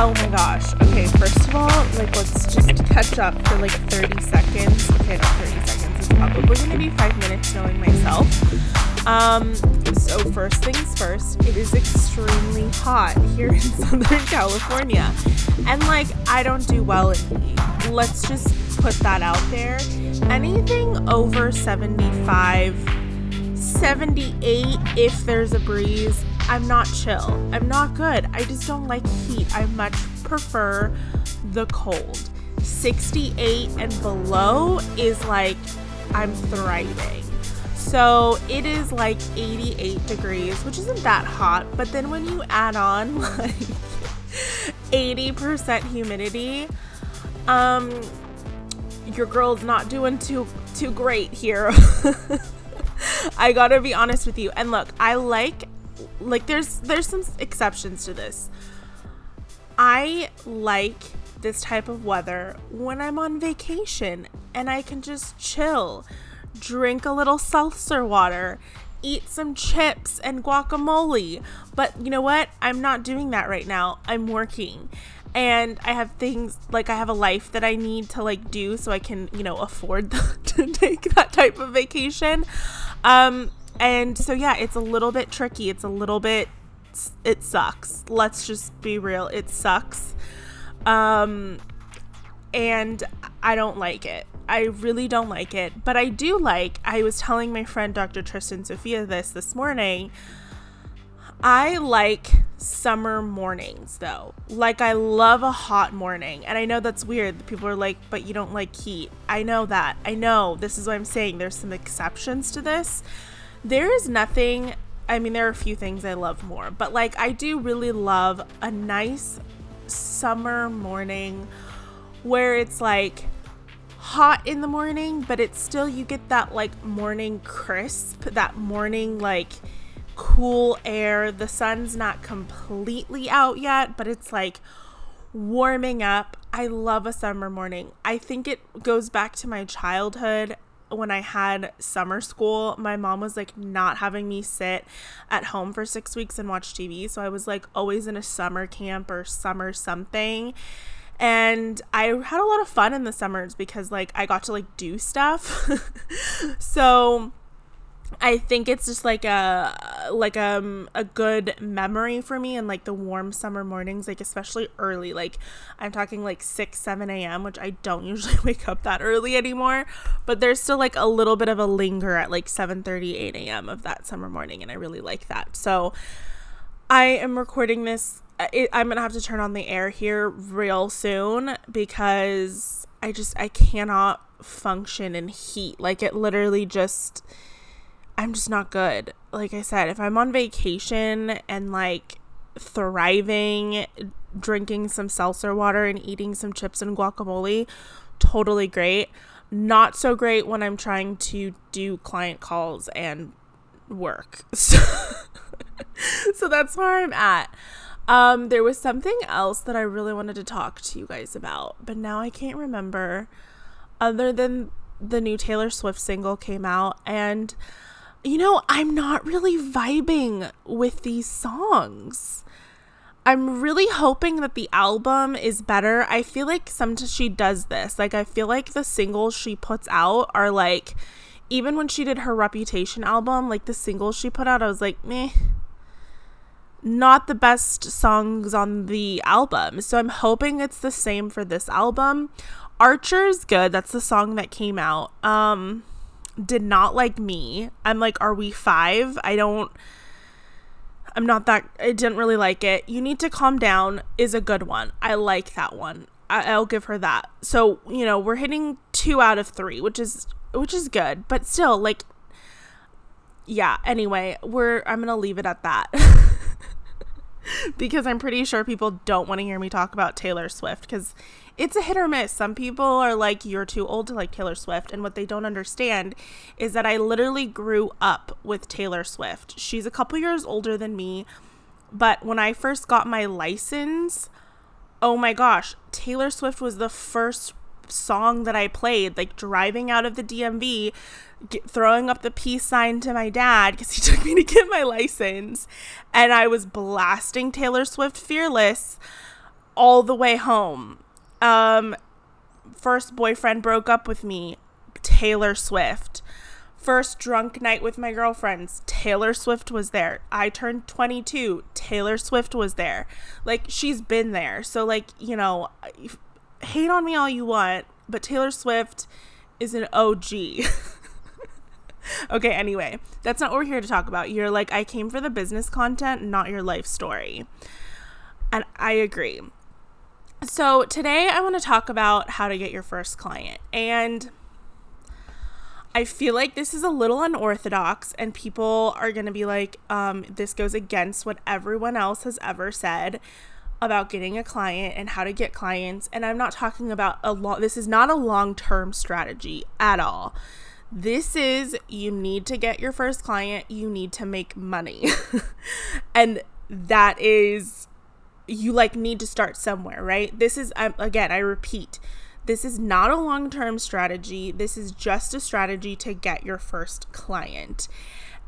Oh my gosh. Okay, first of all, like, let's just catch up for like 30 seconds. Okay, not 30 seconds. It's probably going to be 5 minutes knowing myself. So first things first, it is extremely hot here in Southern California. And like, I don't do well in heat. Let's just put that out there. Anything over 75, 78, if there's a breeze, I'm not chill. I'm not good. I just don't like heat. I much prefer the cold. 68 and below is like, I'm thriving. So it is like 88 degrees, which isn't that hot. But then when you add on like 80% humidity, your girl's not doing too great here. I gotta be honest with you. And look, I like there's some exceptions to this. I like this type of weather when I'm on vacation and I can just chill, drink a little seltzer water, eat some chips and guacamole. But you know what? I'm not doing that right now. I'm working. And I have things, like I have a life that I need to like do so I can, you know, afford to take that type of vacation. And so, yeah, it's a little bit tricky. It's a little bit, it sucks. Let's just be real. It sucks. And I don't like it. I really don't like it. But I do like, I was telling my friend, Dr. Tristan Sophia, this morning, I like summer mornings though. Like I love a hot morning. And I know that's weird. People are like, but you don't like heat. I know that. I know. This is what I'm saying. There's some exceptions to this. There is nothing, I mean, there are a few things I love more, but like I do really love a nice summer morning where it's like hot in the morning, but it's still, you get that like morning crisp, that morning like cool air. The sun's not completely out yet, but it's like warming up. I love a summer morning. I think it goes back to my childhood. When I had summer school, my mom was like not having me sit at home for 6 weeks and watch TV. So I was like always in a summer camp or summer something. And I had a lot of fun in the summers because like I got to like do stuff. So I think it's just like a good memory for me, and like the warm summer mornings, like especially early, like I'm talking like 6-7 a.m. which I don't usually wake up that early anymore, but there's still like a little bit of a linger at like 7:30-8 a.m. of that summer morning, and I really like that. So I am recording this. I'm gonna have to turn on the air here real soon because I cannot function in heat. Like it literally just, I'm just not good. Like I said, if I'm on vacation and like thriving, drinking some seltzer water and eating some chips and guacamole, totally great. Not so great when I'm trying to do client calls and work. So that's where I'm at. There was something else that I really wanted to talk to you guys about, but now I can't remember, other than the new Taylor Swift single came out and, you know, I'm not really vibing with these songs. I'm really hoping that the album is better. I feel like sometimes she does this. Like, I feel like the singles she puts out are like, even when she did her Reputation album, like the singles she put out, I was like, meh. Not the best songs on the album. So I'm hoping it's the same for this album. Archer's good. That's the song that came out. Did not like me. I'm like, are we five? I'm not that, I didn't really like it. You Need to Calm Down is a good one. I like that one. I'll give her that. So, you know, we're hitting 2 out of 3, which is good, but still like, yeah, anyway, I'm going to leave it at that. Because I'm pretty sure people don't want to hear me talk about Taylor Swift because it's a hit or miss. Some people are like, you're too old to like Taylor Swift. And what they don't understand is that I literally grew up with Taylor Swift. She's a couple years older than me. But when I first got my license, oh my gosh, Taylor Swift was the first song that I played, like driving out of the DMV, throwing up the peace sign to my dad because he took me to get my license, and I was blasting Taylor Swift Fearless all the way home. First boyfriend broke up with me, Taylor Swift. First drunk night with my girlfriends, Taylor Swift was there. I turned 22, Taylor Swift was there. Like, she's been there. So, like, you know, hate on me all you want, but Taylor Swift is an OG. Okay, anyway, that's not what we're here to talk about. You're like, I came for the business content, not your life story. And I agree. So today I want to talk about how to get your first client. And I feel like this is a little unorthodox, and people are going to be like, this goes against what everyone else has ever said about getting a client and how to get clients. And I'm not talking about this is not a long-term strategy at all. This is, you need to get your first client, you need to make money. And that is, you like need to start somewhere, right? This is, again, I repeat, this is not a long-term strategy. This is just a strategy to get your first client.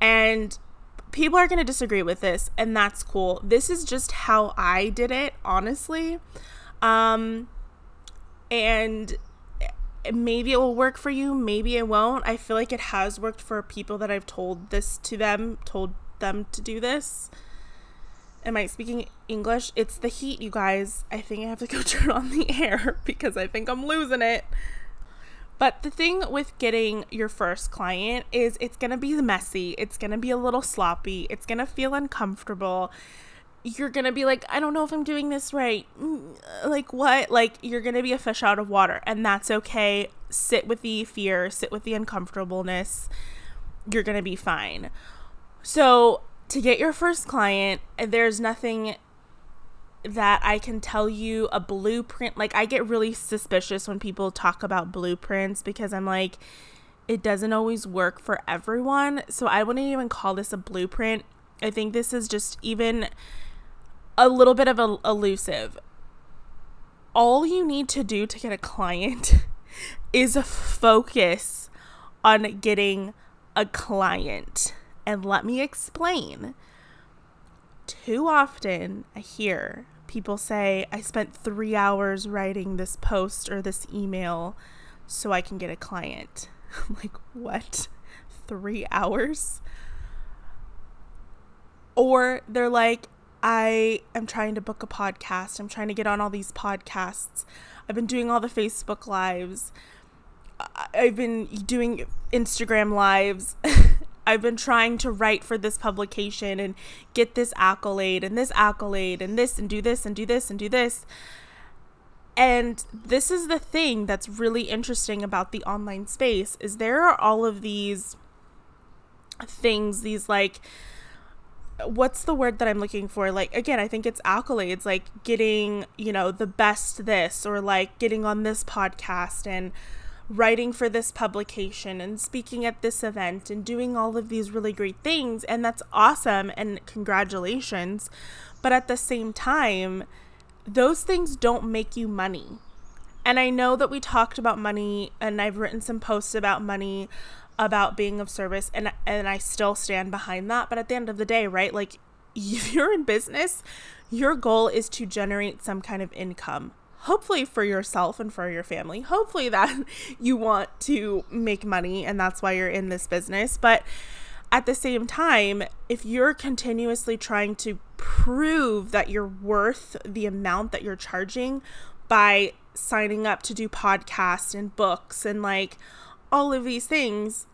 And people are going to disagree with this, and that's cool. This is just how I did it, honestly. And maybe it will work for you, maybe it won't. I feel like it has worked for people that I've told them to do this. Am I speaking English? It's the heat, you guys. I think I have to go turn on the air because I think I'm losing it. But the thing with getting your first client is it's going to be messy. It's going to be a little sloppy. It's going to feel uncomfortable. You're going to be like, I don't know if I'm doing this right. Like what? Like, you're going to be a fish out of water, and that's okay. Sit with the fear, sit with the uncomfortableness. You're going to be fine. So to get your first client, there's nothing that I can tell you a blueprint. Like, I get really suspicious when people talk about blueprints because I'm like, it doesn't always work for everyone. So I wouldn't even call this a blueprint. I think this is just even a little bit of elusive. All you need to do to get a client is focus on getting a client. And let me explain. Too often I hear people say, I spent 3 hours writing this post or this email so I can get a client. I'm like, what? 3 hours? Or they're like, I am trying to book a podcast. I'm trying to get on all these podcasts. I've been doing all the Facebook Lives. I've been doing Instagram Lives. I've been trying to write for this publication and get this accolade and this accolade and this and do this and do this and do this. And this is the thing that's really interesting about the online space, is there are all of these things, these like, what's the word that I'm looking for? Like, again, I think it's accolades, like getting, you know, the best this, or like getting on this podcast and writing for this publication and speaking at this event and doing all of these really great things. And that's awesome, and congratulations. But at the same time, those things don't make you money. And I know that we talked about money, and I've written some posts about money, about being of service, and I still stand behind that. But at the end of the day, right, like, if you're in business, your goal is to generate some kind of income. Hopefully for yourself and for your family. Hopefully that you want to make money, and that's why you're in this business. But at the same time, if you're continuously trying to prove that you're worth the amount that you're charging by signing up to do podcasts and books and like all of these things,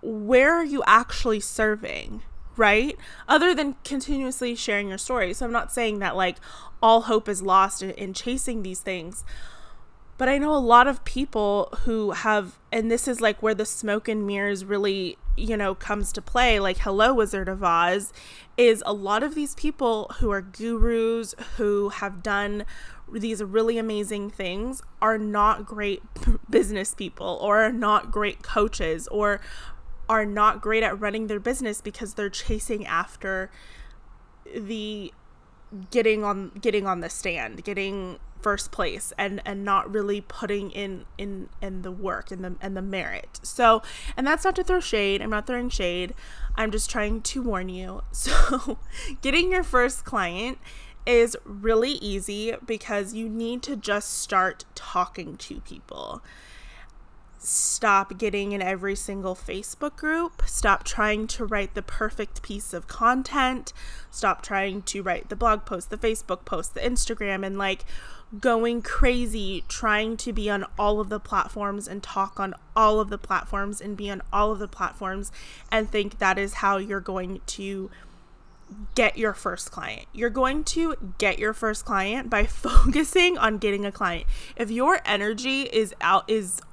where are you actually serving? Right? Other than continuously sharing your story. So I'm not saying that like all hope is lost in chasing these things, but I know a lot of people who have, and this is like where the smoke and mirrors really, you know, comes to play. Like, hello, Wizard of Oz, is a lot of these people who are gurus, who have done these really amazing things, are not great business people, or are not great coaches, or are not great at running their business because they're chasing after the getting on the stand, getting first place, and not really putting in the work and the merit. So, and that's not to throw shade. I'm not throwing shade. I'm just trying to warn you. So getting your first client is really easy because you need to just start talking to people. Stop getting in every single Facebook group. Stop trying to write the perfect piece of content. Stop trying to write the blog post, the Facebook post, the Instagram, and like going crazy trying to be on all of the platforms and talk on all of the platforms and be on all of the platforms and think that is how you're going to get your first client. You're going to get your first client by focusing on getting a client. If your energy is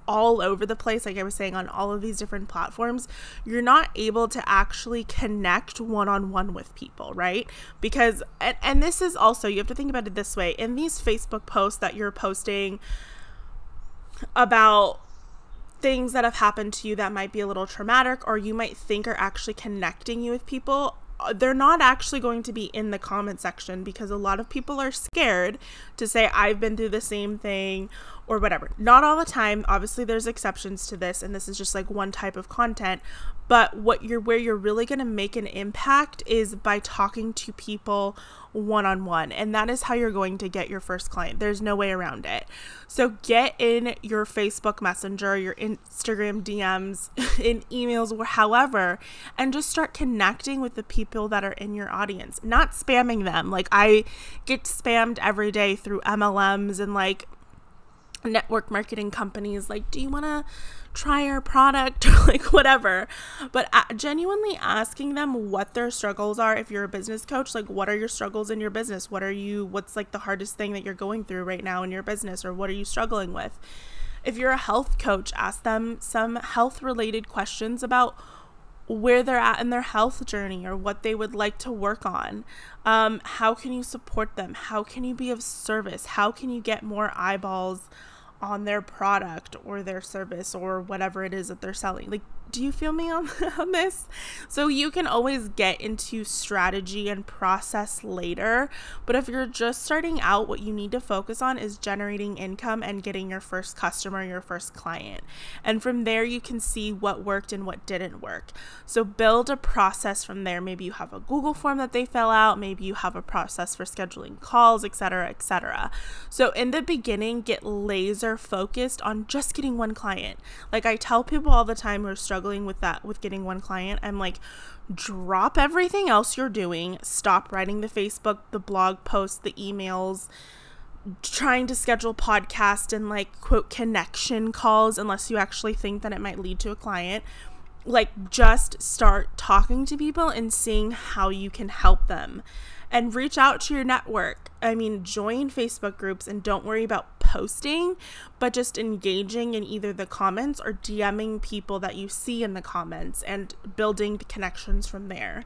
all over the place, like I was saying, on all of these different platforms, you're not able to actually connect one-on-one with people, right? Because, and this is also, you have to think about it this way, in these Facebook posts that you're posting about things that have happened to you that might be a little traumatic or you might think are actually connecting you with people, they're not actually going to be in the comment section because a lot of people are scared to say, I've been through the same thing or whatever. Not all the time. Obviously, there's exceptions to this, and this is just like one type of content. But where you're really going to make an impact is by talking to people one-on-one. And that is how you're going to get your first client. There's no way around it. So get in your Facebook Messenger, your Instagram DMs, in emails, or however, and just start connecting with the people that are in your audience, not spamming them. Like, I get spammed every day through MLMs and like network marketing companies, like, do you want to try our product or like whatever, but genuinely asking them what their struggles are. If you're a business coach, like, what are your struggles in your business? What's like the hardest thing that you're going through right now in your business, or what are you struggling with? If you're a health coach, ask them some health related questions about where they're at in their health journey or what they would like to work on. How can you support them? How can you be of service? How can you get more eyeballs on their product or their service or whatever it is that they're selling? Like, do you feel me on this? So you can always get into strategy and process later, but if you're just starting out, what you need to focus on is generating income and getting your first customer, your first client. And from there, you can see what worked and what didn't work. So build a process from there. Maybe you have a Google form that they fill out. Maybe you have a process for scheduling calls, etc., etc. So in the beginning, get laser focused on just getting one client. Like, I tell people all the time who are struggling with that, with getting one client, I'm like, drop everything else you're doing. Stop writing the Facebook, the blog posts, the emails, trying to schedule podcasts and like quote connection calls unless you actually think that it might lead to a client. Like, just start talking to people and seeing how you can help them. And reach out to your network. I mean, join Facebook groups and don't worry about posting, but just engaging in either the comments or DMing people that you see in the comments and building the connections from there.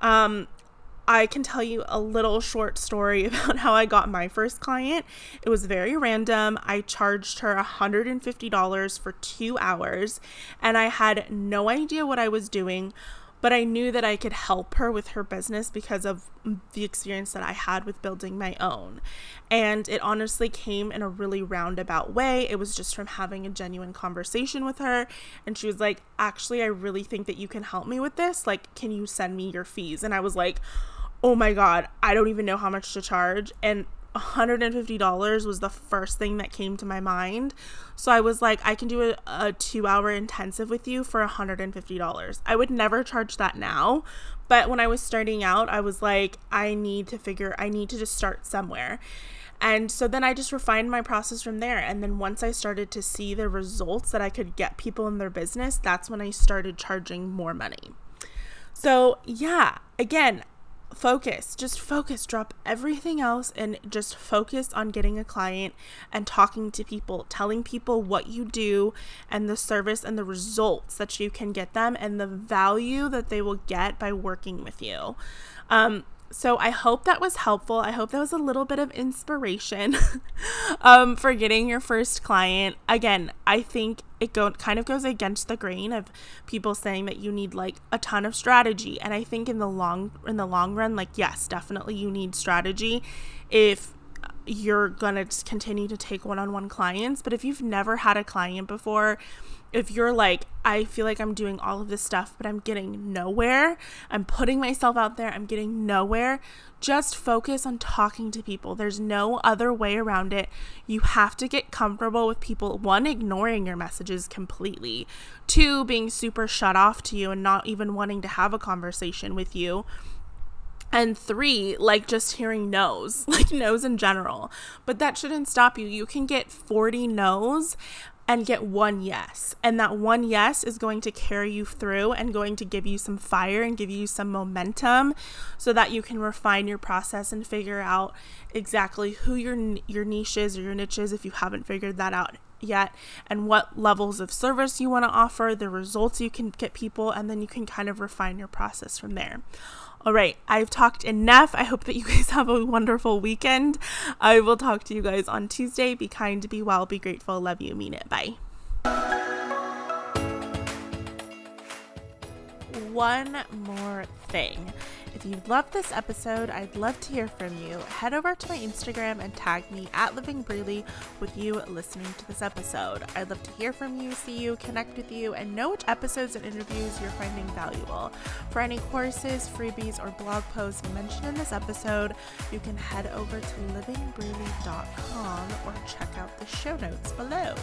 I can tell you a little short story about how I got my first client. It was very random. I charged her $150 for 2 hours, and I had no idea what I was doing. But I knew that I could help her with her business because of the experience that I had with building my own. And it honestly came in a really roundabout way. It was just from having a genuine conversation with her. And she was like, actually, I really think that you can help me with this. Like, can you send me your fees? And I was like, oh my God, I don't even know how much to charge. And $150 was the first thing that came to my mind. So I was like, I can do a 2-hour intensive with you for $150. I would never charge that now. But when I was starting out, I was like, I need to just start somewhere. And so then I just refined my process from there. And then once I started to see the results that I could get people in their business, that's when I started charging more money. So yeah, again, focus, drop everything else and just focus on getting a client and talking to people, telling people what you do and the service and the results that you can get them and the value that they will get by working with you. So I hope that was helpful. I hope that was a little bit of inspiration for getting your first client. Again, I think it kind of goes against the grain of people saying that you need like a ton of strategy. And I think in the long run, like, yes, definitely you need strategy. If you're gonna continue to take one-on-one clients. But if you've never had a client before, if you're like, I feel like I'm doing all of this stuff, but I'm getting nowhere, I'm putting myself out there, I'm getting nowhere, just focus on talking to people. There's no other way around it. You have to get comfortable with people, one, ignoring your messages completely, two, being super shut off to you and not even wanting to have a conversation with you, and three, like just hearing no's, like no's in general. But that shouldn't stop you. You can get 40 no's and get one yes. And that one yes is going to carry you through and going to give you some fire and give you some momentum so that you can refine your process and figure out exactly who your niche is, or your niche is if you haven't figured that out yet, and what levels of service you want to offer, the results you can get people, and then you can kind of refine your process from there. All right, I've talked enough. I hope that you guys have a wonderful weekend. I will talk to you guys on Tuesday. Be kind, be well, be grateful. Love you, mean it. Bye. One more thing. If you loved this episode, I'd love to hear from you. Head over to my Instagram and tag me at Living Breely with you listening to this episode. I'd love to hear from you, see you, connect with you, and know which episodes and interviews you're finding valuable. For any courses, freebies, or blog posts mentioned in this episode, you can head over to livingbreely.com or check out the show notes below.